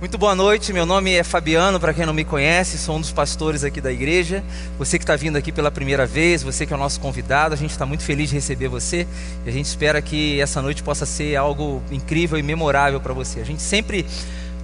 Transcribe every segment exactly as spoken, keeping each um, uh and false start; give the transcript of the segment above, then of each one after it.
Muito boa noite, meu nome é Fabiano, para quem não me conhece, sou um dos pastores aqui da igreja. Você que está vindo aqui pela primeira vez, você que é o nosso convidado, a gente está muito feliz de receber você. E a gente espera que essa noite possa ser algo incrível e memorável para você. A gente sempre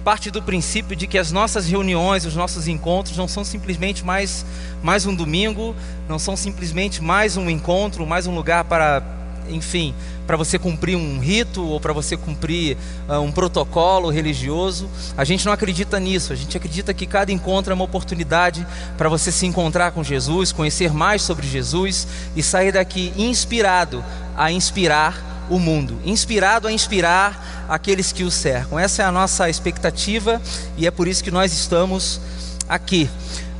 parte do princípio de que as nossas reuniões, os nossos encontros não são simplesmente mais, mais um domingo, não são simplesmente mais um encontro, mais um lugar para... enfim, para você cumprir um rito ou para você cumprir uh, um protocolo religioso. A gente não acredita nisso. A gente acredita que cada encontro é uma oportunidade para você se encontrar com Jesus, conhecer mais sobre Jesus e sair daqui inspirado a inspirar o mundo, inspirado a inspirar aqueles que o cercam. Essa é a nossa expectativa e é por isso que nós estamos aqui.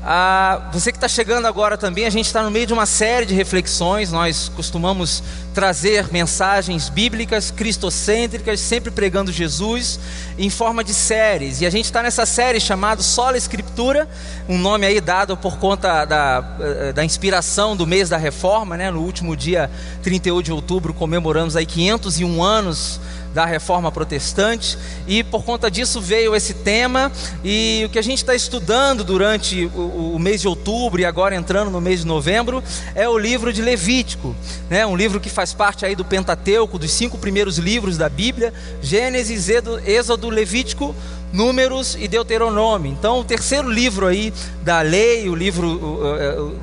Ah, você que está chegando agora também, a gente está no meio de uma série de reflexões. Nós costumamos trazer mensagens bíblicas, cristocêntricas, sempre pregando Jesus em forma de séries. E a gente está nessa série chamada Sola Scriptura, um nome aí dado por conta da, da inspiração do mês da reforma, né? No último dia trinta e um de outubro comemoramos aí quinhentos e um anos da reforma protestante, e por conta disso veio esse tema. E o que a gente está estudando durante o, o mês de outubro e agora entrando no mês de novembro é o livro de Levítico, né? Um livro que faz parte aí do Pentateuco, dos cinco primeiros livros da Bíblia: Gênesis, Êxodo, Levítico, Números e Deuteronômio. Então, o terceiro livro aí da lei, o livro,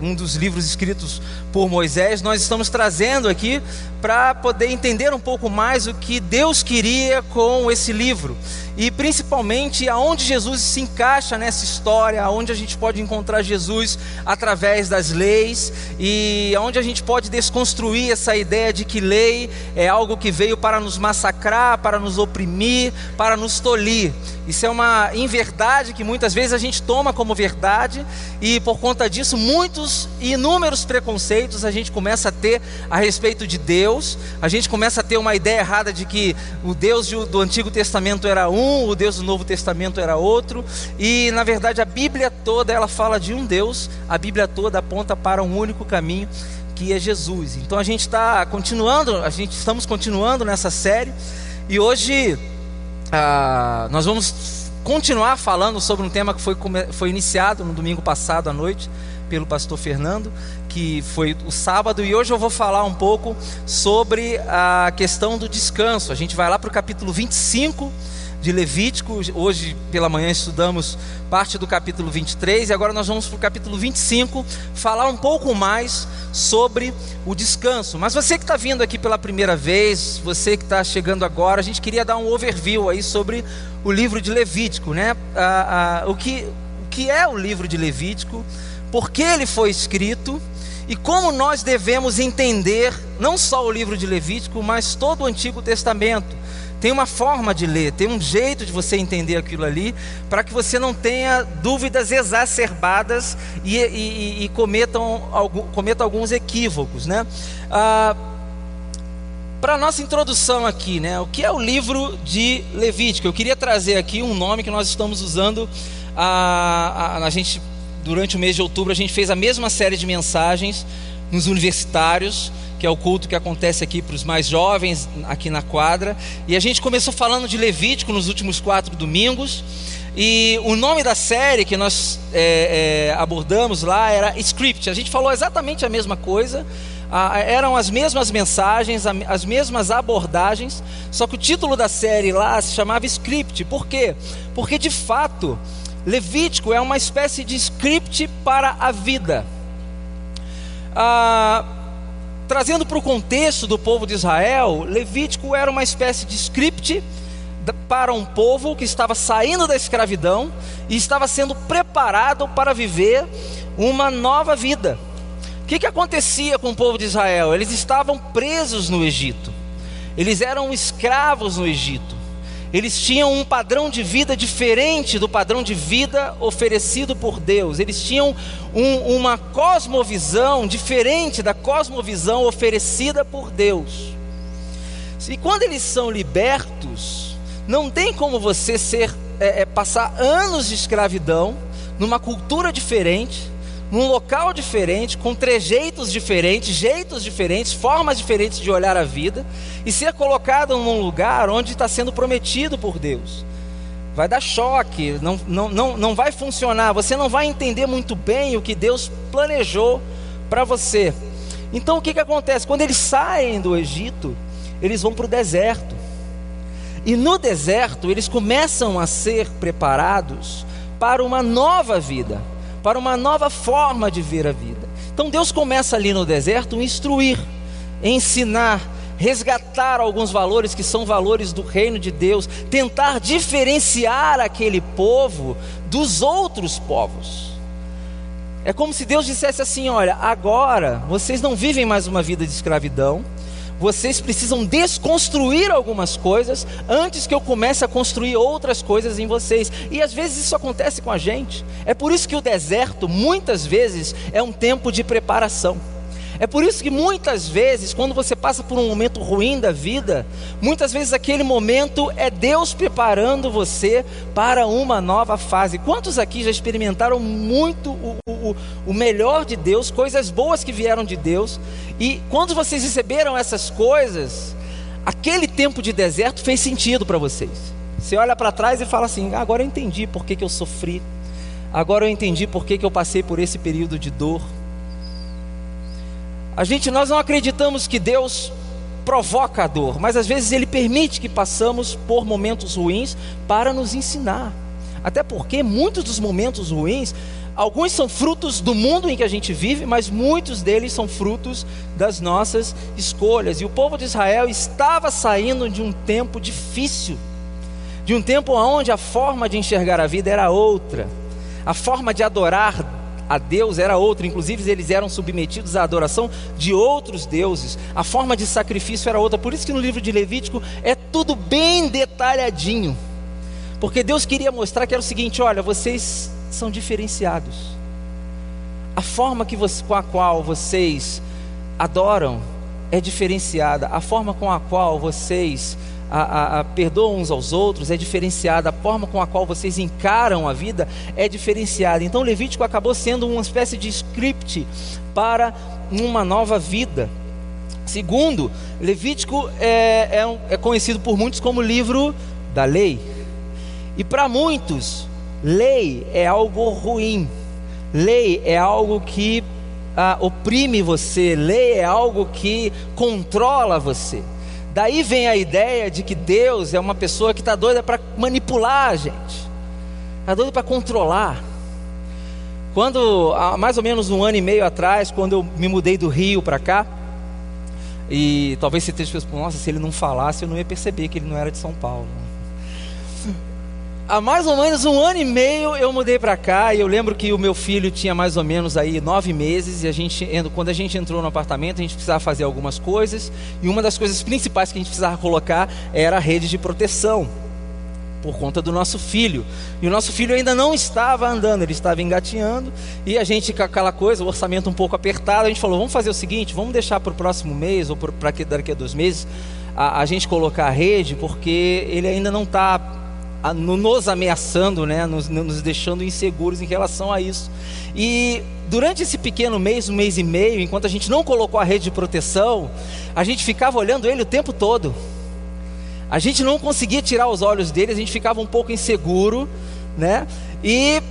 um dos livros escritos por Moisés, nós estamos trazendo aqui para poder entender um pouco mais o que Deus queria com esse livro e principalmente aonde Jesus se encaixa nessa história, aonde a gente pode encontrar Jesus através das leis e aonde a gente pode desconstruir essa ideia de que lei é algo que veio para nos massacrar, para nos oprimir, para nos tolir. Isso é uma inverdade que muitas vezes a gente toma como verdade, e por conta disso muitos e inúmeros preconceitos a gente começa a ter a respeito de Deus. A gente começa a ter uma ideia errada de que o Deus do Antigo Testamento era um, o Deus do Novo Testamento era outro, e na verdade a Bíblia toda ela fala de um Deus, a Bíblia toda aponta para um único caminho, que é Jesus. Então a gente está continuando, a gente estamos continuando nessa série, e hoje... Uh, nós vamos continuar falando sobre um tema que foi, foi iniciado no domingo passado à noite pelo pastor Fernando, que foi o sábado, e hoje eu vou falar um pouco sobre a questão do descanso. A gente vai lá para o capítulo vinte e cinco de Levítico. Hoje pela manhã estudamos parte do capítulo vinte e três, e agora nós vamos para o capítulo vinte e cinco, falar um pouco mais sobre o descanso. Mas você que está vindo aqui pela primeira vez, você que está chegando agora, a gente queria dar um overview aí sobre o livro de Levítico, né? Ah, ah, o que, o que é o livro de Levítico, por que ele foi escrito e como nós devemos entender não só o livro de Levítico, mas todo o Antigo Testamento. Tem uma forma de ler, tem um jeito de você entender aquilo ali, para que você não tenha dúvidas exacerbadas e, e, e cometam algum, cometa alguns equívocos, né? Ah, para a nossa introdução aqui, né? O que é o livro de Levítico? Eu queria trazer aqui um nome que nós estamos usando. A, a, a gente, durante o mês de outubro, a gente fez a mesma série de mensagens nos universitários, que é o culto que acontece aqui para os mais jovens aqui na quadra, e a gente começou falando de Levítico nos últimos quatro domingos, e o nome da série que nós é, é, abordamos lá era Script. A gente falou exatamente a mesma coisa, a, eram as mesmas mensagens, a, as mesmas abordagens, só que o título da série lá se chamava Script. Por quê? Porque de fato Levítico é uma espécie de script para a vida. Ah, trazendo para o contexto do povo de Israel, Levítico era uma espécie de script para um povo que estava saindo da escravidão e estava sendo preparado para viver uma nova vida. O que, que acontecia com o povo de Israel? Eles estavam presos no Egito, eles eram escravos no Egito, eles tinham um padrão de vida diferente do padrão de vida oferecido por Deus. Eles tinham um, uma cosmovisão diferente da cosmovisão oferecida por Deus. E quando eles são libertos, não tem como você ser, é, é, passar anos de escravidão numa cultura diferente, num local diferente, com trejeitos diferentes, jeitos diferentes, formas diferentes de olhar a vida, e ser colocado num lugar onde está sendo prometido por Deus. vai dar choque, não, não, não, não vai funcionar, você não vai entender muito bem o que Deus planejou para você. Então o que, que acontece? Quando eles saem do Egito, eles vão para o deserto. E no deserto eles começam a ser preparados para uma nova vida, para uma nova forma de ver a vida. Então Deus começa ali no deserto instruir, ensinar, resgatar alguns valores que são valores do reino de Deus, tentar diferenciar aquele povo dos outros povos. É como se Deus dissesse assim: olha, agora vocês não vivem mais uma vida de escravidão, vocês precisam desconstruir algumas coisas antes que eu comece a construir outras coisas em vocês. E às vezes isso acontece com a gente. É por isso que o deserto muitas vezes é um tempo de preparação. É por isso que muitas vezes, quando você passa por um momento ruim da vida, muitas vezes aquele momento é Deus preparando você para uma nova fase. Quantos aqui já experimentaram muito o, o, o melhor de Deus, coisas boas que vieram de Deus, e quando vocês receberam essas coisas, aquele tempo de deserto fez sentido para vocês? Você olha para trás e fala assim: ah, agora eu entendi por que que eu sofri, agora eu entendi por que que eu passei por esse período de dor. A gente, nós não acreditamos que Deus provoca a dor, mas às vezes Ele permite que passamos por momentos ruins para nos ensinar. Até porque muitos dos momentos ruins, alguns são frutos do mundo em que a gente vive, mas muitos deles são frutos das nossas escolhas. E o povo de Israel estava saindo de um tempo difícil, de um tempo onde a forma de enxergar a vida era outra, a forma de adorar Deus a Deus era outra, inclusive eles eram submetidos à adoração de outros deuses, a forma de sacrifício era outra. Por isso que no livro de Levítico é tudo bem detalhadinho, porque Deus queria mostrar que era o seguinte: olha, vocês são diferenciados, a forma que você, com a qual vocês adoram é diferenciada, a forma com a qual vocês A, a, a, perdoam uns aos outros é diferenciada, a forma com a qual vocês encaram a vida é diferenciada. Então Levítico acabou sendo uma espécie de script para uma nova vida. Segundo, Levítico é, é, é conhecido por muitos como livro da lei, e para muitos lei é algo ruim, lei é algo que ah, oprime você, lei é algo que controla você. Daí vem a ideia de que Deus é uma pessoa que está doida para manipular a gente, está doida para controlar. Quando, há mais ou menos um ano e meio atrás, quando eu me mudei do Rio para cá, e talvez você esteja pensando: nossa, se ele não falasse eu não ia perceber que ele não era de São Paulo. Há mais ou menos um ano e meio eu mudei para cá, e eu lembro que o meu filho tinha mais ou menos aí nove meses, e a gente, quando a gente entrou no apartamento, a gente precisava fazer algumas coisas, e uma das coisas principais que a gente precisava colocar era a rede de proteção, por conta do nosso filho. E o nosso filho ainda não estava andando, ele estava engatinhando, e a gente com aquela coisa, o orçamento um pouco apertado, a gente falou: vamos fazer o seguinte, vamos deixar para o próximo mês, ou para daqui a dois meses, a, a gente colocar a rede, porque ele ainda não está nos ameaçando, né? nos, nos deixando inseguros em relação a isso. E durante esse pequeno mês, um mês e meio, enquanto a gente não colocou a rede de proteção, a gente ficava olhando ele o tempo todo, a gente não conseguia tirar os olhos dele, a gente ficava um pouco inseguro, né? e,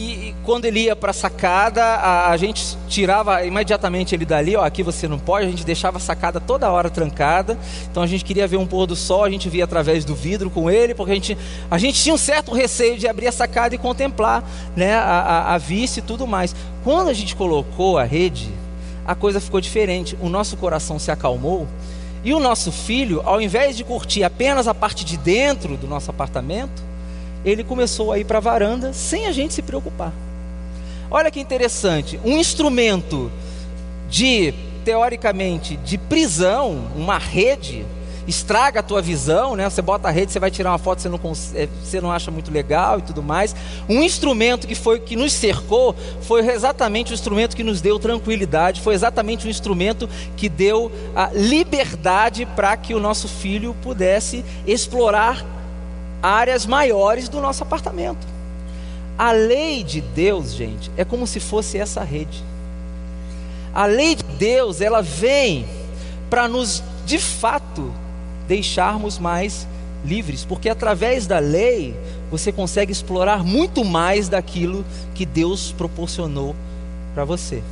e quando ele ia para a sacada, a gente tirava imediatamente ele dali: ó, aqui você não pode. A gente deixava a sacada toda hora trancada, então a gente queria ver um pôr do sol, a gente via através do vidro com ele, porque a gente, a gente tinha um certo receio de abrir a sacada e contemplar, né, a, a, a vista e tudo mais. Quando a gente colocou a rede, a coisa ficou diferente, o nosso coração se acalmou, e o nosso filho, ao invés de curtir apenas a parte de dentro do nosso apartamento, ele começou a ir para a varanda sem a gente se preocupar. Olha que interessante, um instrumento de, teoricamente, de prisão, uma rede, estraga a tua visão, né? Você bota a rede, você vai tirar uma foto, você não, você não acha muito legal e tudo mais. Um instrumento que, foi, que nos cercou foi exatamente o instrumento que nos deu tranquilidade, foi exatamente o instrumento que deu a liberdade para que o nosso filho pudesse explorar áreas maiores do nosso apartamento. A lei de Deus, gente, é como se fosse essa rede. A lei de Deus, ela vem para nos, de fato, deixarmos mais livres, porque através da lei você consegue explorar muito mais daquilo que Deus proporcionou para você.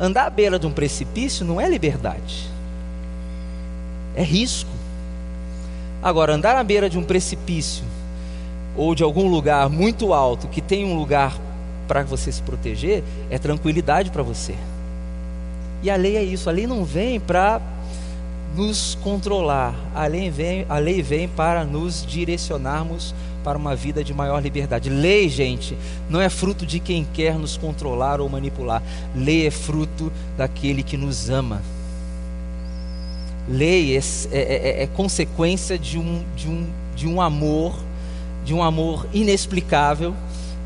Andar à beira de um precipício não é liberdade, é risco. Agora, andar à beira de um precipício ou de algum lugar muito alto que tem um lugar para você se proteger é tranquilidade para você. E a lei é isso. A lei não vem para nos controlar, a lei vem, a lei vem para nos direcionarmos para uma vida de maior liberdade. Lei, gente, não é fruto de quem quer nos controlar ou manipular. Lei é fruto daquele que nos ama. Lei é, é, é, é consequência de um, de, um, de um amor, de um amor inexplicável,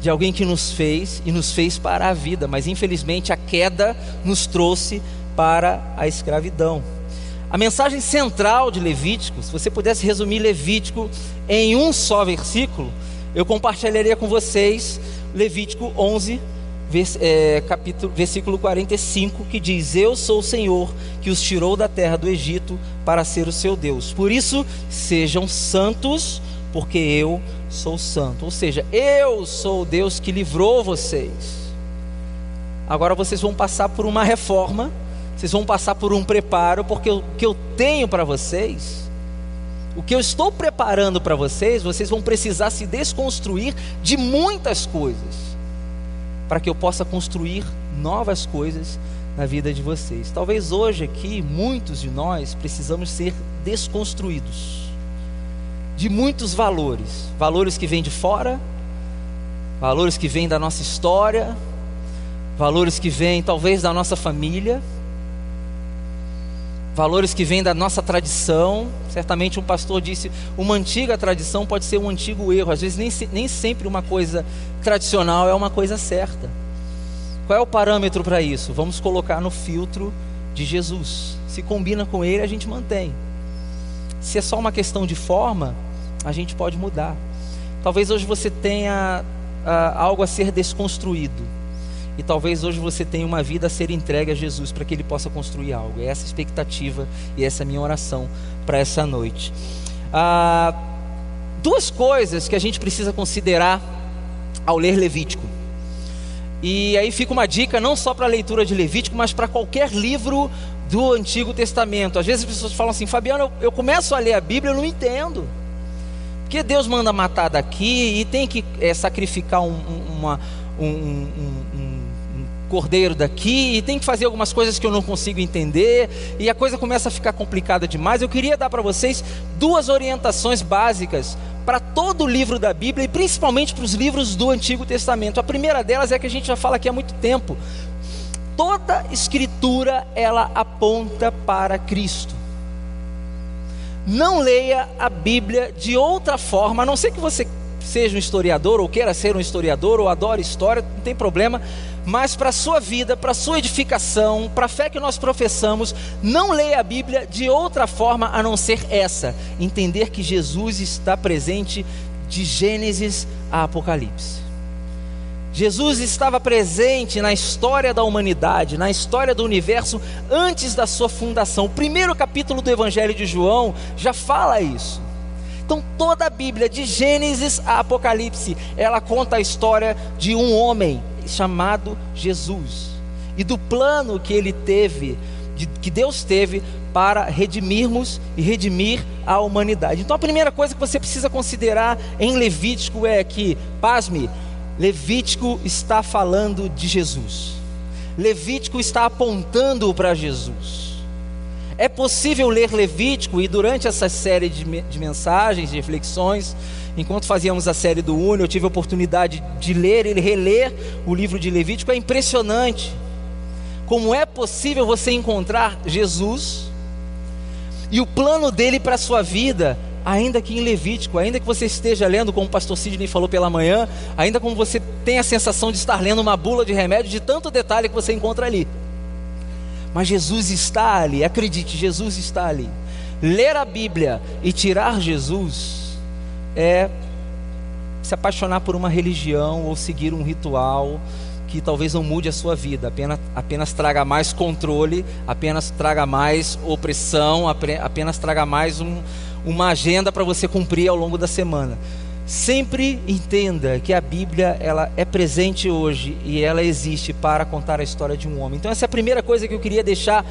de alguém que nos fez e nos fez para a vida, mas infelizmente a queda nos trouxe para a escravidão. A mensagem central de Levítico, se você pudesse resumir Levítico em um só versículo, eu compartilharia com vocês Levítico onze, vers, é, capítulo, versículo quarenta e cinco, que diz: eu sou o Senhor que os tirou da terra do Egito para ser o seu Deus, por isso sejam santos, porque eu sou santo. Ou seja, eu sou o Deus que livrou vocês. Agora vocês vão passar por uma reforma, vocês vão passar por um preparo, porque o que eu tenho para vocês, o que eu estou preparando para vocês, vocês vão precisar se desconstruir de muitas coisas, para que eu possa construir novas coisas na vida de vocês. Talvez hoje aqui, muitos de nós precisamos ser desconstruídos de muitos valores, valores que vêm de fora, valores que vêm da nossa história, valores que vêm talvez da nossa família, valores que vêm da nossa tradição. Certamente um pastor disse, uma antiga tradição pode ser um antigo erro. Às vezes nem, nem sempre uma coisa tradicional é uma coisa certa. Qual é o parâmetro para isso? Vamos colocar no filtro de Jesus. Se combina com ele, a gente mantém. Se é só uma questão de forma, a gente pode mudar. Talvez hoje você tenha ah, algo a ser desconstruído. E talvez hoje você tenha uma vida a ser entregue a Jesus para que Ele possa construir algo. É essa a expectativa e essa é a minha oração para essa noite. Ah, duas coisas que a gente precisa considerar ao ler Levítico. E aí fica uma dica não só para a leitura de Levítico, mas para qualquer livro do Antigo Testamento. Às vezes as pessoas falam assim: Fabiano, eu, eu começo a ler a Bíblia e eu não entendo. Porque Deus manda matar daqui e tem que é, sacrificar um, uma, um, um, um cordeiro daqui, e tem que fazer algumas coisas que eu não consigo entender, e a coisa começa a ficar complicada demais. Eu queria dar para vocês duas orientações básicas para todo o livro da Bíblia, e principalmente para os livros do Antigo Testamento. A primeira delas é que a gente já fala aqui há muito tempo: toda escritura, ela aponta para Cristo. Não leia a Bíblia de outra forma, a não ser que você seja um historiador, ou queira ser um historiador, ou adore história, não tem problema, mas para a sua vida, para a sua edificação, para a fé que nós professamos, não leia a Bíblia de outra forma a não ser essa: entender que Jesus está presente de Gênesis a Apocalipse. Jesus estava presente na história da humanidade, na história do universo, antes da sua fundação. O primeiro capítulo do Evangelho de João já fala isso. Então toda a Bíblia, de Gênesis a Apocalipse, ela conta a história de um homem chamado Jesus, e do plano que ele teve, de, que Deus teve para redimirmos e redimir a humanidade. Então a primeira coisa que você precisa considerar em Levítico é que, pasme, Levítico está falando de Jesus. Levítico está apontando para Jesus. É possível ler Levítico, e durante essa série de, me, de mensagens, de reflexões, enquanto fazíamos a série do Uno, eu tive a oportunidade de ler e reler o livro de Levítico. É impressionante como é possível você encontrar Jesus e o plano dele para a sua vida, ainda que em Levítico, ainda que você esteja lendo, como o pastor Sidney falou pela manhã, ainda como você tenha a sensação de estar lendo uma bula de remédio, de tanto detalhe que você encontra ali. Mas Jesus está ali, acredite, Jesus está ali. Ler a Bíblia e tirar Jesus é se apaixonar por uma religião ou seguir um ritual que talvez não mude a sua vida, apenas, apenas traga mais controle, apenas traga mais opressão, apenas traga mais um, uma agenda para você cumprir ao longo da semana. Sempre entenda que a Bíblia, ela é presente hoje e ela existe para contar a história de um homem. Então essa é a primeira coisa que eu queria deixar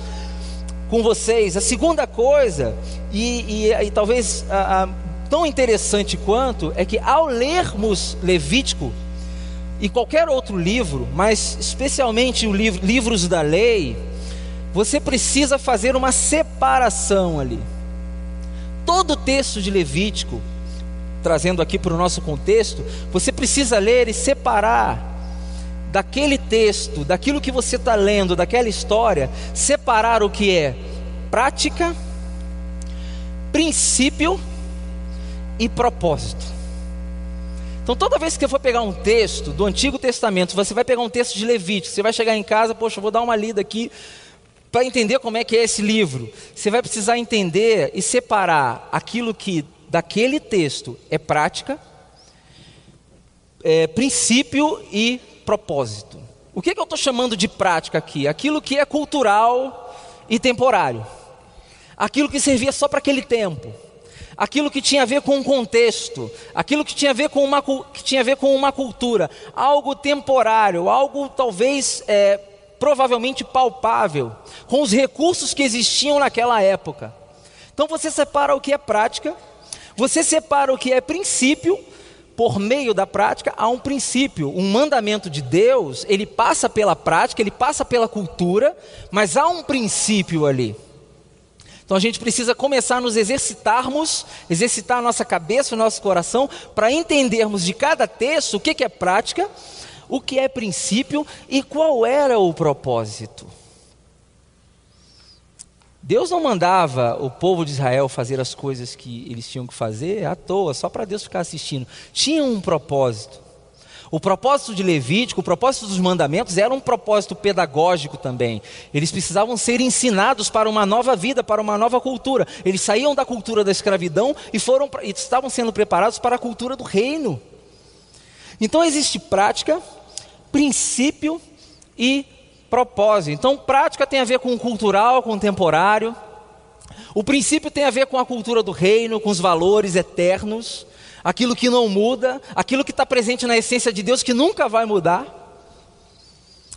com vocês. A segunda coisa, e, e, e talvez a, a, tão interessante quanto, é que ao lermos Levítico e qualquer outro livro, mas especialmente o livro, livros da lei, você precisa fazer uma separação ali. Todo o texto de Levítico, trazendo aqui para o nosso contexto, você precisa ler e separar daquele texto, daquilo que você está lendo, daquela história, separar o que é prática, princípio e propósito. Então toda vez que você for pegar um texto do Antigo Testamento, você vai pegar um texto de Levítico, você vai chegar em casa, poxa, eu vou dar uma lida aqui para entender como é que é esse livro. Você vai precisar entender e separar aquilo que daquele texto é prática, é princípio e propósito. O que, é que eu estou chamando de prática aqui? Aquilo que é cultural e temporário. Aquilo que servia só para aquele tempo. Aquilo que tinha a ver com um contexto, aquilo que tinha a ver com uma, que tinha a ver com uma cultura, algo temporário, algo talvez é, provavelmente palpável, com os recursos que existiam naquela época. Então você separa o que é prática, você separa o que é princípio. Por meio da prática há um princípio, um mandamento de Deus, ele passa pela prática, ele passa pela cultura, mas há um princípio ali. Então a gente precisa começar a nos exercitarmos, exercitar a nossa cabeça, o nosso coração, para entendermos de cada texto o que é prática, o que é princípio e qual era o propósito. Deus não mandava o povo de Israel fazer as coisas que eles tinham que fazer à toa, só para Deus ficar assistindo. Tinha um propósito. O propósito de Levítico, o propósito dos mandamentos era um propósito pedagógico também. Eles precisavam ser ensinados para uma nova vida, para uma nova cultura. Eles saíam da cultura da escravidão e foram, e estavam sendo preparados para a cultura do reino. Então existe prática, princípio e propósito. Então prática tem a ver com o cultural, com o temporário. O princípio tem a ver com a cultura do reino, com os valores eternos. Aquilo que não muda, aquilo que está presente na essência de Deus, que nunca vai mudar.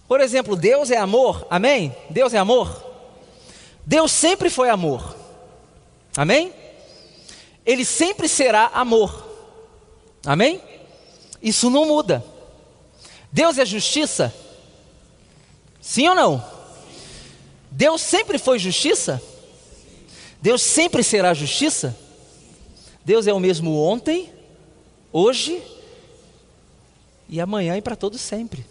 Por exemplo, Deus é amor, amém? Deus é amor? Deus sempre foi amor, amém? Ele sempre será amor, amém? Isso não muda. Deus é justiça? Sim ou não? Deus sempre foi justiça? Deus sempre será justiça? Deus é o mesmo ontem, hoje e amanhã e para todo sempre.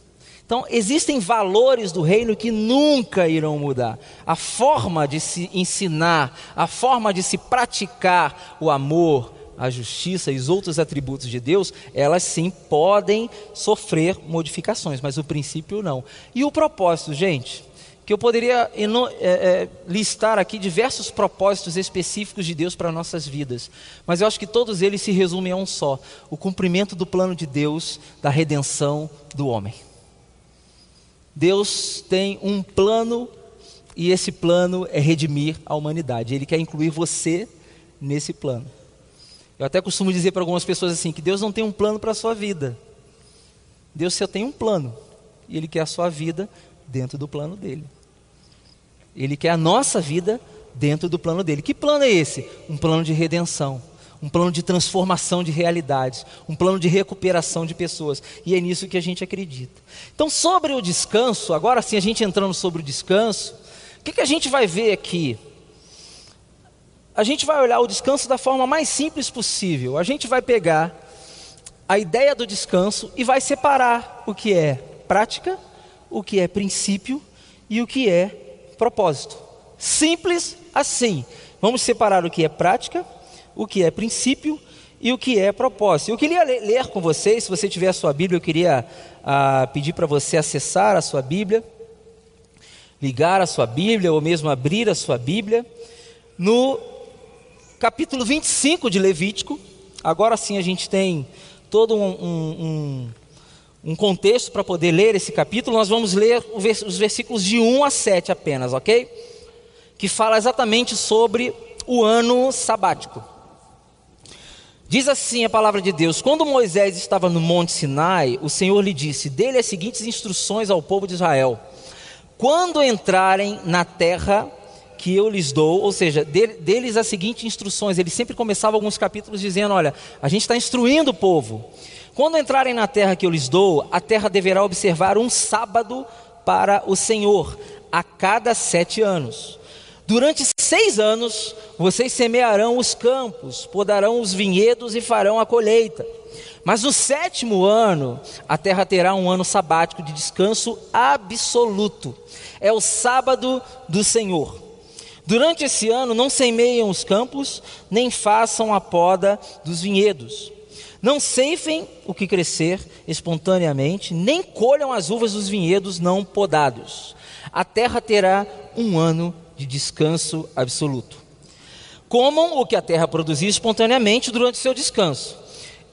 Então existem valores do reino que nunca irão mudar. A forma de se ensinar, a forma de se praticar o amor, a justiça e os outros atributos de Deus, elas sim podem sofrer modificações, mas o princípio não. E o propósito, gente, que eu poderia listar aqui diversos propósitos específicos de Deus para nossas vidas, mas eu acho que todos eles se resumem a um só: o cumprimento do plano de Deus, da redenção do homem. Deus tem um plano e esse plano é redimir a humanidade. Ele quer incluir você nesse plano. Eu até costumo dizer para algumas pessoas assim, que Deus não tem um plano para a sua vida. Deus só tem um plano e Ele quer a sua vida dentro do plano dele. Ele quer a nossa vida dentro do plano dele. Que plano é esse? Um plano de redenção, um plano de transformação de realidades, um plano de recuperação de pessoas. E é nisso que a gente acredita. Então, sobre o descanso, agora sim, a gente entrando sobre o descanso, o que, que a gente vai ver aqui? A gente vai olhar o descanso da forma mais simples possível. A gente vai pegar a ideia do descanso e vai separar o que é prática, o que é princípio e o que é propósito. Simples assim. Vamos separar o que é prática, o que é princípio e o que é propósito. Eu queria ler com vocês, se você tiver a sua Bíblia, eu queria a, pedir para você acessar a sua Bíblia, ligar a sua Bíblia ou mesmo abrir a sua Bíblia, no capítulo vinte e cinco de Levítico. Agora sim a gente tem todo um... um, um Um contexto para poder ler esse capítulo. Nós vamos ler os versículos de um a sete apenas, ok? Que fala exatamente sobre o ano sabático. Diz assim a palavra de Deus: quando Moisés estava no Monte Sinai, o Senhor lhe disse, dele as seguintes instruções ao povo de Israel: quando entrarem na terra que eu lhes dou, ou seja, deles as seguintes instruções. Ele sempre começava alguns capítulos dizendo, olha, a gente está instruindo o povo. Quando entrarem na terra que eu lhes dou, a terra deverá observar um sábado para o Senhor, a cada sete anos. Durante seis anos, vocês semearão os campos, podarão os vinhedos e farão a colheita. Mas no sétimo ano, a terra terá um ano sabático de descanso absoluto. É o sábado do Senhor. Durante esse ano, não semeiam os campos, nem façam a poda dos vinhedos. Não ceifem o que crescer espontaneamente, nem colham as uvas dos vinhedos não podados. A terra terá um ano de descanso absoluto. Comam o que a terra produzir espontaneamente durante seu descanso.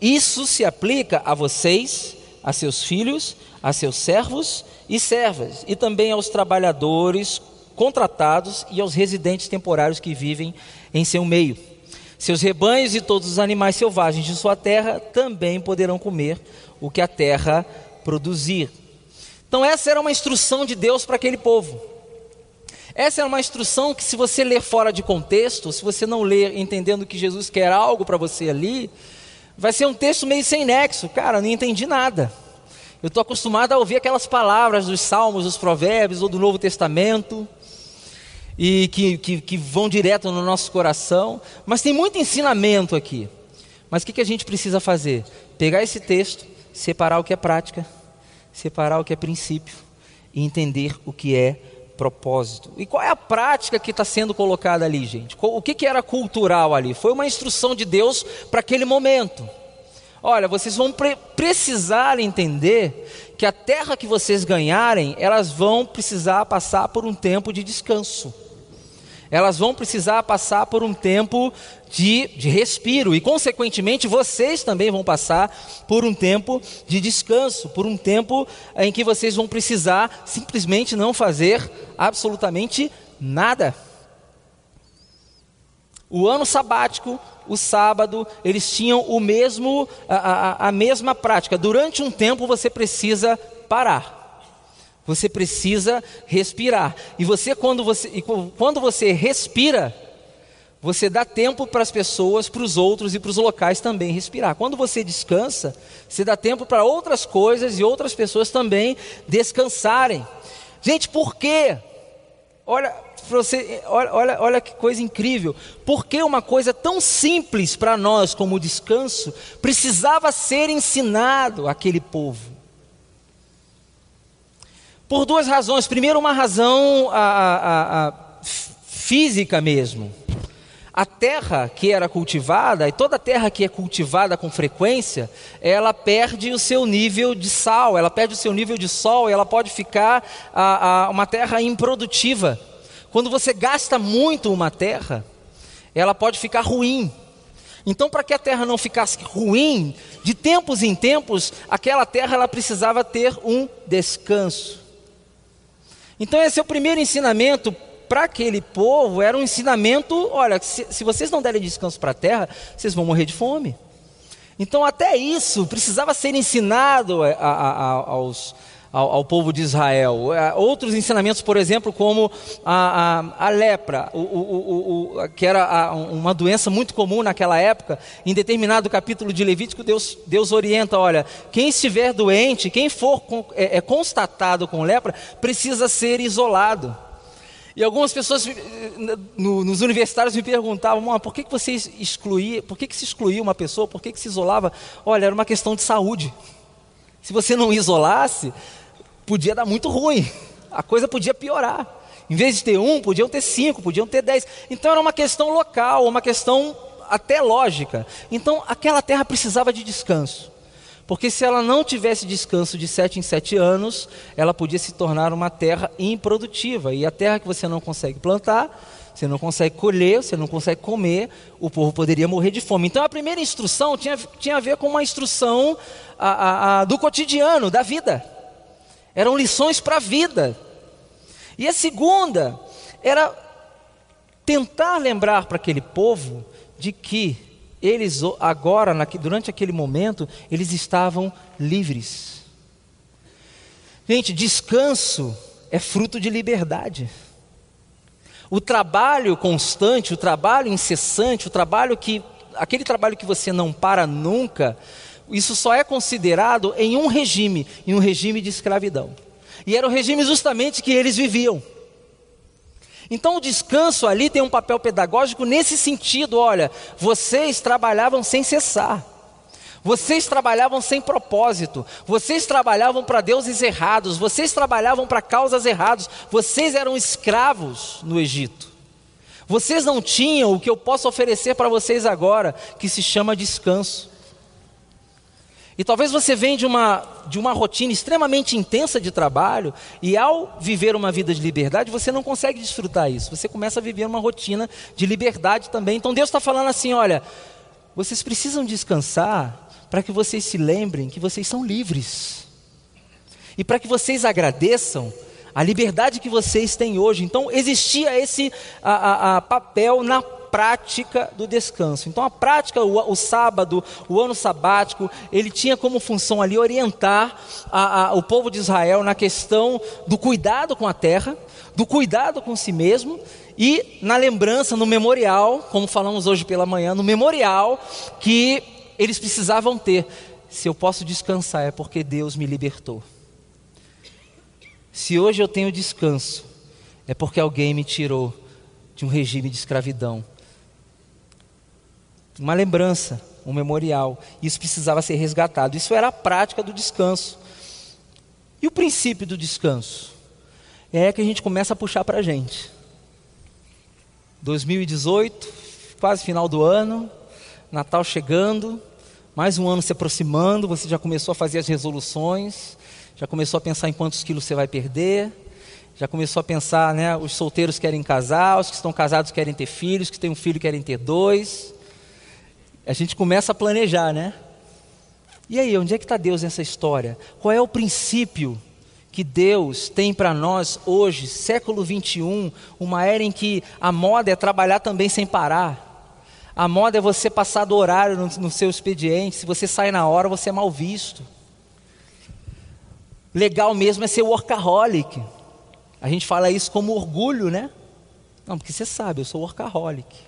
Isso se aplica a vocês, a seus filhos, a seus servos e servas, e também aos trabalhadores contratados e aos residentes temporários que vivem em seu meio. Seus rebanhos e todos os animais selvagens de sua terra também poderão comer o que a terra produzir. Então essa era uma instrução de Deus para aquele povo. Essa é uma instrução que, se você ler fora de contexto, se você não ler entendendo que Jesus quer algo para você ali, vai ser um texto meio sem nexo. Cara, eu não entendi nada. Eu estou acostumado a ouvir aquelas palavras dos Salmos, dos Provérbios ou do Novo Testamento, e que, que, que vão direto no nosso coração. Mas tem muito ensinamento aqui. Mas o que, que a gente precisa fazer? Pegar esse texto, separar o que é prática, separar o que é princípio e entender o que é propósito. E qual é a prática que está sendo colocada ali, gente? O que, que era cultural ali? Foi uma instrução de Deus para aquele momento. Olha, vocês vão pre- precisar entender que a terra que vocês ganharem, elas vão precisar passar por um tempo de descanso. Elas vão precisar passar por um tempo de, de respiro. E, consequentemente, vocês também vão passar por um tempo de descanso. Por um tempo em que vocês vão precisar simplesmente não fazer absolutamente nada. O ano sabático, o sábado, eles tinham o mesmo, a, a, a mesma prática. Durante um tempo você precisa parar. Você precisa respirar. E você quando, você, quando você respira, você dá tempo para as pessoas, para os outros e para os locais também respirar. Quando você descansa, você dá tempo para outras coisas e outras pessoas também descansarem. Gente, por quê? Olha, você, olha, olha que coisa incrível. Por que uma coisa tão simples para nós como o descanso precisava ser ensinado àquele povo? Por duas razões. Primeiro, uma razão a, a, a, física mesmo. A terra que era cultivada, e toda terra que é cultivada com frequência, ela perde o seu nível de sal, ela perde o seu nível de sol, e ela pode ficar a, a, uma terra improdutiva. Quando você gasta muito uma terra, ela pode ficar ruim. Então, para que a terra não ficasse ruim, de tempos em tempos, aquela terra ela precisava ter um descanso. Então esse é o primeiro ensinamento para aquele povo, era um ensinamento, olha, se, se vocês não derem descanso para a terra, vocês vão morrer de fome. Então até isso precisava ser ensinado a, a, a, aos, ao, ao povo de Israel. Outros ensinamentos, por exemplo, como a, a, a lepra, o, o, o, o, que era a, uma doença muito comum naquela época. Em determinado capítulo de Levítico, Deus, Deus orienta, olha, quem estiver doente, quem for com, é, é constatado com lepra, precisa ser isolado. E algumas pessoas no, nos universitários me perguntavam, ah, por que, que você excluía, por que, que se excluía uma pessoa, por que, que se isolava? Olha, era uma questão de saúde. Se você não isolasse, podia dar muito ruim, a coisa podia piorar. Em vez de ter um, podiam ter cinco, podiam ter dez. Então era uma questão local, uma questão até lógica. Então aquela terra precisava de descanso, porque se ela não tivesse descanso de sete em sete anos, ela podia se tornar uma terra improdutiva. E a terra que você não consegue plantar, você não consegue colher, você não consegue comer, o povo poderia morrer de fome. Então a primeira instrução tinha, tinha a ver com uma instrução a, a, a, do cotidiano, da vida. Eram lições para a vida. E a segunda era tentar lembrar para aquele povo de que eles agora, durante aquele momento, eles estavam livres. Gente, descanso é fruto de liberdade. O trabalho constante, o trabalho incessante, o trabalho que, aquele trabalho que você não para nunca, isso só é considerado em um regime, em um regime de escravidão. E era o regime justamente que eles viviam. Então o descanso ali tem um papel pedagógico nesse sentido, olha, vocês trabalhavam sem cessar, vocês trabalhavam sem propósito, vocês trabalhavam para deuses errados, vocês trabalhavam para causas erradas, vocês eram escravos no Egito. Vocês não tinham o que eu posso oferecer para vocês agora, que se chama descanso. E talvez você venha de uma, de uma rotina extremamente intensa de trabalho e ao viver uma vida de liberdade, você não consegue desfrutar isso. Você começa a viver uma rotina de liberdade também. Então Deus está falando assim, olha, vocês precisam descansar para que vocês se lembrem que vocês são livres. E para que vocês agradeçam a liberdade que vocês têm hoje. Então existia esse a, a, a papel na prática do descanso. Então a prática, o, o sábado, o ano sabático, ele tinha como função ali orientar a, a, o povo de Israel na questão do cuidado com a terra, do cuidado com si mesmo e na lembrança, no memorial, como falamos hoje pela manhã, no memorial que eles precisavam ter. Se eu posso descansar é porque Deus me libertou. Se hoje eu tenho descanso é porque alguém me tirou de um regime de escravidão. Uma lembrança, um memorial. Isso precisava ser resgatado. Isso era a prática do descanso. E o princípio do descanso? É que a gente começa a puxar para a gente. dois mil e dezoito, quase final do ano, Natal chegando, mais um ano se aproximando, você já começou a fazer as resoluções, já começou a pensar em quantos quilos você vai perder, já começou a pensar, né, os solteiros querem casar, os que estão casados querem ter filhos, os que têm um filho querem ter dois... A gente começa a planejar, né? E aí, onde é que está Deus nessa história? Qual é o princípio que Deus tem para nós hoje, século vinte e um, uma era em que a moda é trabalhar também sem parar. A moda é você passar do horário no, no seu expediente, se você sai na hora, você é mal visto. Legal mesmo é ser workaholic. A gente fala isso como orgulho, né? Não, porque você sabe, eu sou workaholic.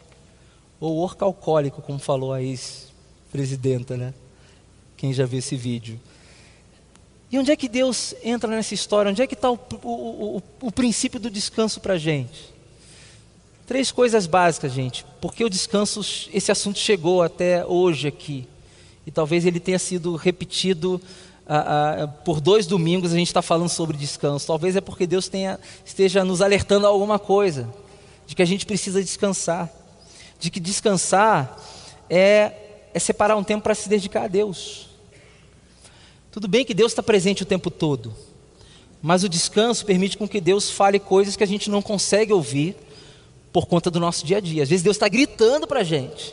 Ou orcalcólico, como falou a ex-presidenta, né? Quem já viu esse vídeo. E onde é que Deus entra nessa história? Onde é que está o, o, o, o princípio do descanso para a gente? Três coisas básicas, gente. Porque o descanso, esse assunto chegou até hoje aqui. E talvez ele tenha sido repetido ah, ah, por dois domingos, a gente está falando sobre descanso. Talvez é porque Deus tenha, esteja nos alertando a alguma coisa. De que a gente precisa descansar. De que descansar é, é separar um tempo para se dedicar a Deus. Tudo bem que Deus está presente o tempo todo, mas o descanso permite com que Deus fale coisas que a gente não consegue ouvir por conta do nosso dia a dia. Às vezes Deus está gritando para a gente,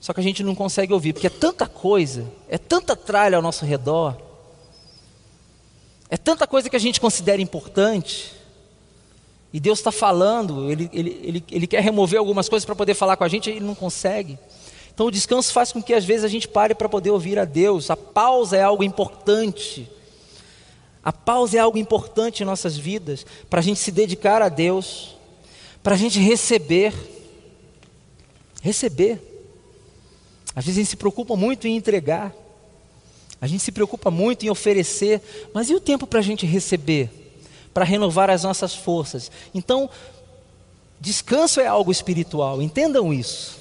só que a gente não consegue ouvir, porque é tanta coisa, é tanta tralha ao nosso redor, é tanta coisa que a gente considera importante. E Deus está falando, ele, ele, ele, ele quer remover algumas coisas para poder falar com a gente, ele não consegue. Então o descanso faz com que às vezes a gente pare para poder ouvir a Deus. A pausa é algo importante. A pausa é algo importante em nossas vidas, para a gente se dedicar a Deus, para a gente receber. Receber. Às vezes a gente se preocupa muito em entregar, a gente se preocupa muito em oferecer, mas e o tempo para a gente receber? Para renovar as nossas forças. Então, descanso é algo espiritual, entendam isso.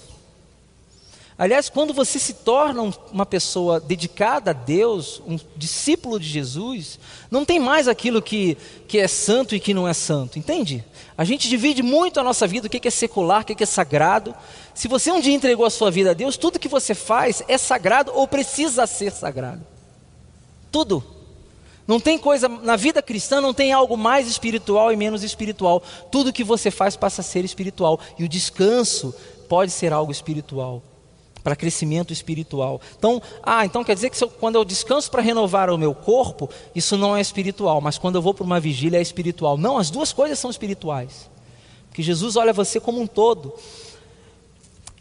Aliás, quando você se torna uma pessoa dedicada a Deus, um discípulo de Jesus, não tem mais aquilo que, que é santo e que não é santo, entende? A gente divide muito a nossa vida, o que é secular, o que é sagrado. Se você um dia entregou a sua vida a Deus, tudo que você faz é sagrado ou precisa ser sagrado. Tudo. Não tem coisa, na vida cristã não tem algo mais espiritual e menos espiritual. Tudo que você faz passa a ser espiritual. E o descanso pode ser algo espiritual, para crescimento espiritual. Então, ah, então quer dizer que se eu, quando eu descanso para renovar o meu corpo, isso não é espiritual. Mas quando eu vou para uma vigília é espiritual. Não, as duas coisas são espirituais. Porque Jesus olha você como um todo.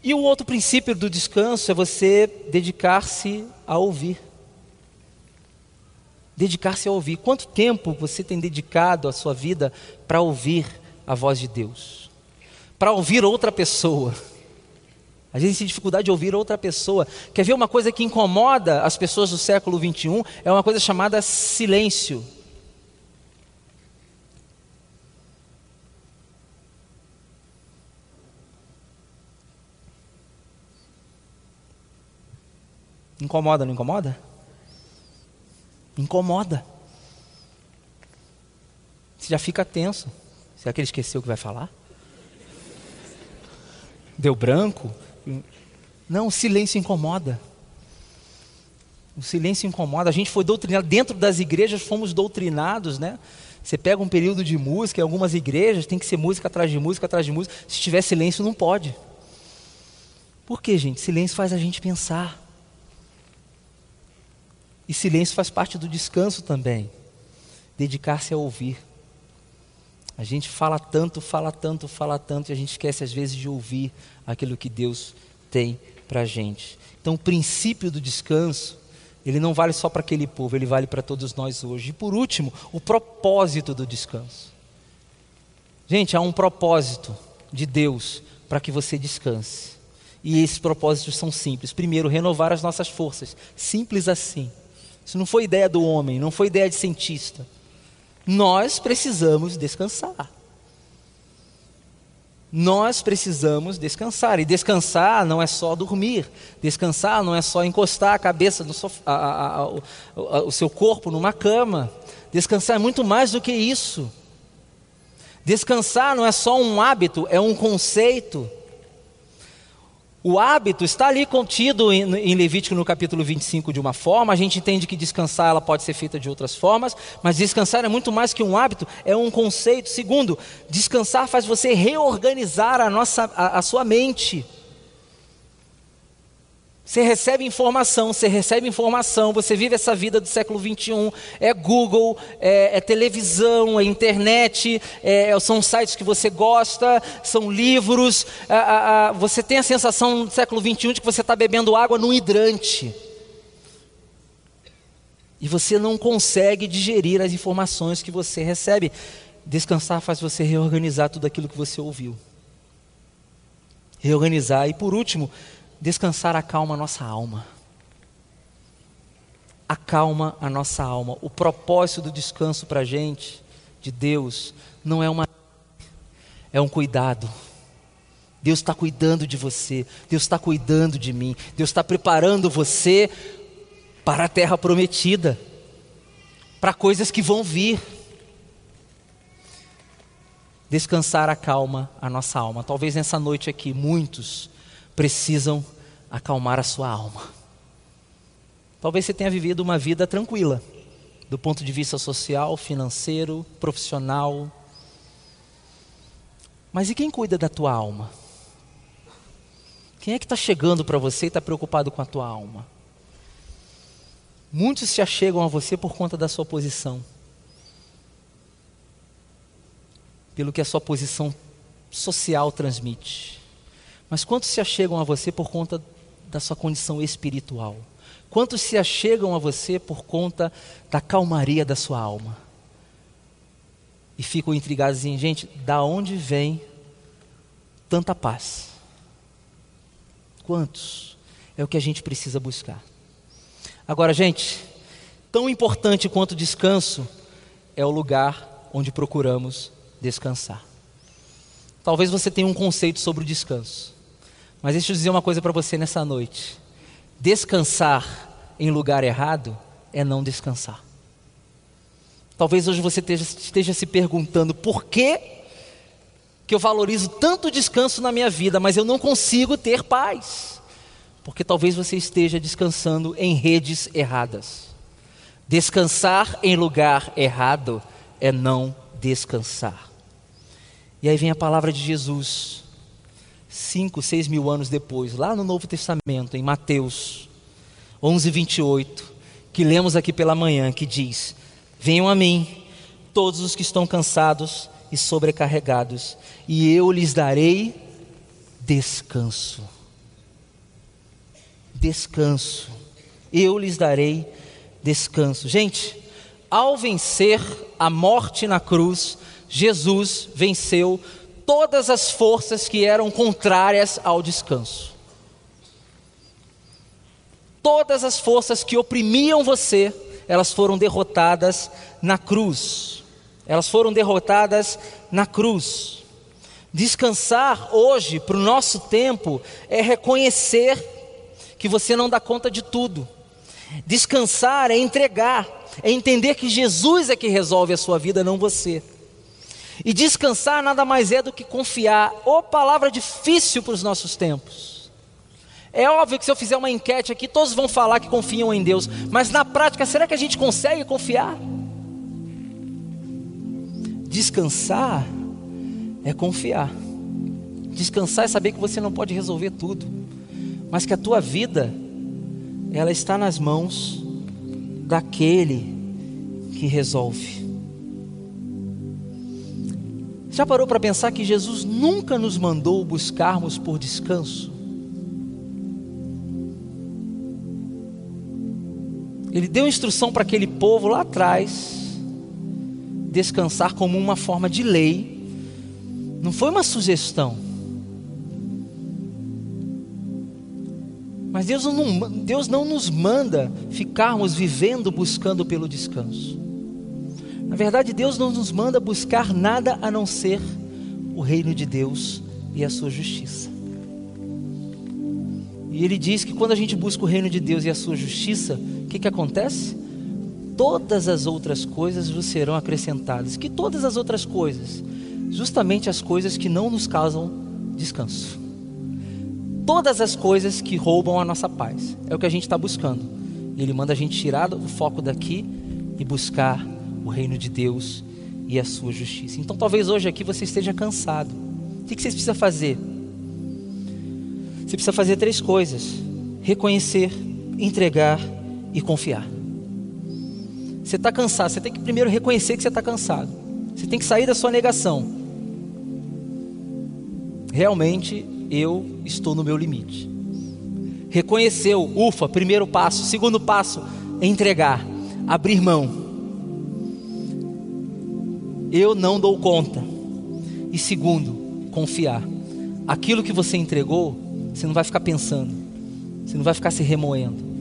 E o outro princípio do descanso é você dedicar-se a ouvir. Dedicar-se a ouvir. Quanto tempo você tem dedicado a sua vida para ouvir a voz de Deus? Para ouvir outra pessoa. Às vezes tem dificuldade de ouvir outra pessoa. Quer ver uma coisa que incomoda as pessoas do século vinte e um? É uma coisa chamada silêncio. Incomoda, não incomoda? Incomoda. Você já fica tenso. Será que ele esqueceu o que vai falar? Deu branco? Não, o silêncio incomoda. O silêncio incomoda. A gente foi doutrinado, dentro das igrejas fomos doutrinados, né? Você pega um período de música, em algumas igrejas tem que ser música atrás de música, atrás de música. Se tiver silêncio, não pode. Por quê, gente? Silêncio faz a gente pensar. E silêncio faz parte do descanso também. Dedicar-se a ouvir. A gente fala tanto, fala tanto, fala tanto e a gente esquece às vezes de ouvir aquilo que Deus tem para a gente. Então o princípio do descanso, ele não vale só para aquele povo, ele vale para todos nós hoje. E por último, o propósito do descanso. Gente, há um propósito de Deus para que você descanse. E esses propósitos são simples. Primeiro, renovar as nossas forças. Simples assim. Isso não foi ideia do homem, não foi ideia de cientista. Nós precisamos descansar. Nós precisamos descansar. E descansar não é só dormir. Descansar não é só encostar a cabeça, no sof- a, a, a, a, o seu corpo numa cama. Descansar é muito mais do que isso. Descansar não é só um hábito, é um conceito. O hábito está ali contido em Levítico no capítulo vinte e cinco de uma forma, a gente entende que descansar ela pode ser feita de outras formas, mas descansar é muito mais que um hábito, é um conceito. Segundo, descansar faz você reorganizar a, nossa, a, a sua mente. Você recebe informação, você recebe informação, você vive essa vida do século vinte e um, é Google, é, é televisão, é internet, é, são sites que você gosta, são livros, a, a, a, você tem a sensação do século vinte e um de que você está bebendo água num hidrante. E você não consegue digerir as informações que você recebe. Descansar faz você reorganizar tudo aquilo que você ouviu. Reorganizar. E por último, descansar acalma a nossa alma. Acalma a nossa alma. O propósito do descanso para a gente, de Deus, não é uma... é um cuidado. Deus está cuidando de você. Deus está cuidando de mim. Deus está preparando você para a terra prometida. Para coisas que vão vir. Descansar acalma a nossa alma. Talvez nessa noite aqui, muitos precisam acalmar a sua alma. Talvez você tenha vivido uma vida tranquila, do ponto de vista social, financeiro, profissional. Mas e quem cuida da tua alma? Quem é que está chegando para você e está preocupado com a tua alma? Muitos se achegam a você por conta da sua posição. Pelo que a sua posição social transmite. Mas quantos se achegam a você por conta da sua condição espiritual? Quantos se achegam a você por conta da calmaria da sua alma? E ficam intrigados em, gente, da onde vem tanta paz? Quantos? É o que a gente precisa buscar. Agora, gente, tão importante quanto o descanso é o lugar onde procuramos descansar. Talvez você tenha um conceito sobre o descanso. Mas deixa eu dizer uma coisa para você nessa noite. Descansar em lugar errado é não descansar. Talvez hoje você esteja, esteja se perguntando por que que eu valorizo tanto descanso na minha vida, mas eu não consigo ter paz. Porque talvez você esteja descansando em redes erradas. Descansar em lugar errado é não descansar. E aí vem a palavra de Jesus. Cinco, seis mil anos depois, lá no Novo Testamento, em Mateus onze, vinte e oito, que lemos aqui pela manhã, que diz: venham a mim, todos os que estão cansados e sobrecarregados, e eu lhes darei descanso. descanso. Eu lhes darei descanso. Gente, ao vencer a morte na cruz, Jesus venceu todas as forças que eram contrárias ao descanso. Todas as forças que oprimiam você, elas foram derrotadas na cruz. Elas foram derrotadas na cruz. Descansar hoje, para o nosso tempo, é reconhecer que você não dá conta de tudo. Descansar é entregar, é entender que Jesus é que resolve a sua vida, não você. E descansar nada mais é do que confiar. Ô, palavra difícil para os nossos tempos. É óbvio que se eu fizer uma enquete aqui, todos vão falar que confiam em Deus. Mas na prática, será que a gente consegue confiar? Descansar é confiar. Descansar é saber que você não pode resolver tudo, mas que a tua vida, ela está nas mãos daquele que resolve. Já parou para pensar que Jesus nunca nos mandou buscarmos por descanso? Ele deu instrução para aquele povo lá atrás, descansar como uma forma de lei. Não foi uma sugestão. Mas Deus não, Deus não nos manda ficarmos vivendo buscando pelo descanso. Na verdade, Deus não nos manda buscar nada a não ser o reino de Deus e a sua justiça. E Ele diz que quando a gente busca o reino de Deus e a sua justiça, o que, que acontece? Todas as outras coisas nos serão acrescentadas. Que todas as outras coisas? Justamente as coisas que não nos causam descanso. Todas as coisas que roubam a nossa paz. É o que a gente está buscando. Ele manda a gente tirar o foco daqui e buscar o reino de Deus e a sua justiça. Então talvez hoje aqui você esteja cansado. O que, que você precisa fazer? Você precisa fazer três coisas: reconhecer, entregar e confiar. Você está cansado, você tem que primeiro reconhecer que você está cansado. Você tem que sair da sua negação. Realmente eu estou no meu limite. Reconheceu, ufa, primeiro passo. Segundo passo, entregar, abrir mão. Eu não dou conta. E segundo, confiar. Aquilo que você entregou, você não vai ficar pensando, você não vai ficar se remoendo.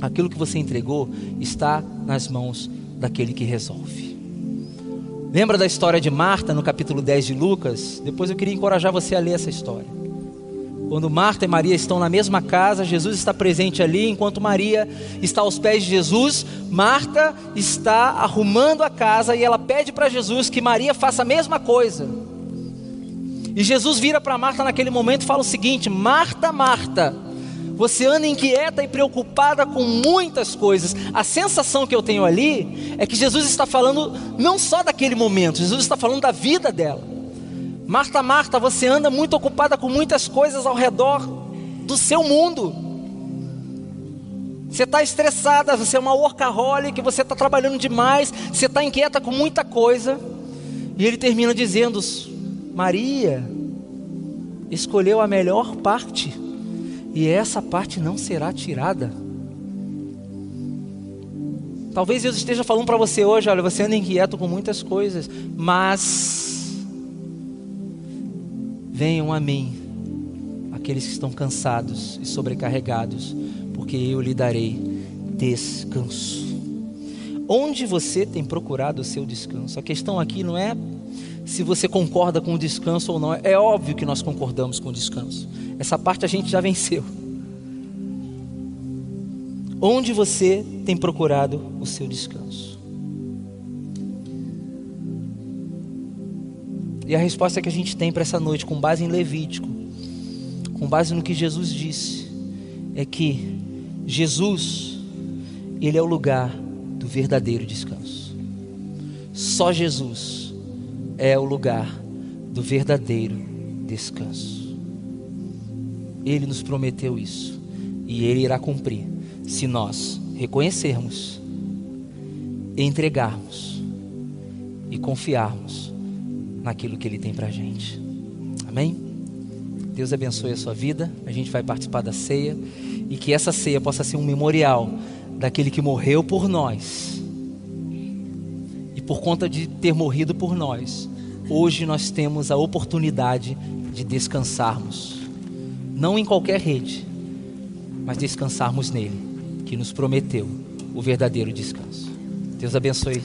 Aquilo que você entregou está nas mãos daquele que resolve. Lembra da história de Marta no capítulo dez de Lucas? Depois eu queria encorajar você a ler essa história. Quando Marta e Maria estão na mesma casa, Jesus está presente ali, enquanto Maria está aos pés de Jesus, Marta está arrumando a casa e ela pede para Jesus que Maria faça a mesma coisa. E Jesus vira para Marta naquele momento e fala o seguinte: Marta, Marta, você anda inquieta e preocupada com muitas coisas. A sensação que eu tenho ali é que Jesus está falando não só daquele momento, Jesus está falando da vida dela. Marta, Marta, você anda muito ocupada com muitas coisas ao redor do seu mundo. Você está estressada, você é uma workaholic, você está trabalhando demais, você está inquieta com muita coisa. E ele termina dizendo: Maria escolheu a melhor parte, e essa parte não será tirada. Talvez Deus esteja falando para você hoje: olha, você anda inquieto com muitas coisas, mas venham a mim aqueles que estão cansados e sobrecarregados, porque eu lhe darei descanso. Onde você tem procurado o seu descanso? A questão aqui não é se você concorda com o descanso ou não. É óbvio que nós concordamos com o descanso. Essa parte a gente já venceu. Onde você tem procurado o seu descanso? E a resposta que a gente tem para essa noite, com base em Levítico, com base no que Jesus disse, é que Jesus, Ele é o lugar do verdadeiro descanso. Só Jesus é o lugar do verdadeiro descanso. Ele nos prometeu isso, e Ele irá cumprir se nós reconhecermos, entregarmos e confiarmos naquilo que Ele tem pra gente. Amém? Deus abençoe a sua vida. A gente vai participar da ceia. e que essa ceia possa ser um memorial daquele que morreu por nós. E por conta de ter morrido por nós, hoje nós temos a oportunidade de descansarmos, não em qualquer rede, mas descansarmos nele, que nos prometeu o verdadeiro descanso. Deus abençoe.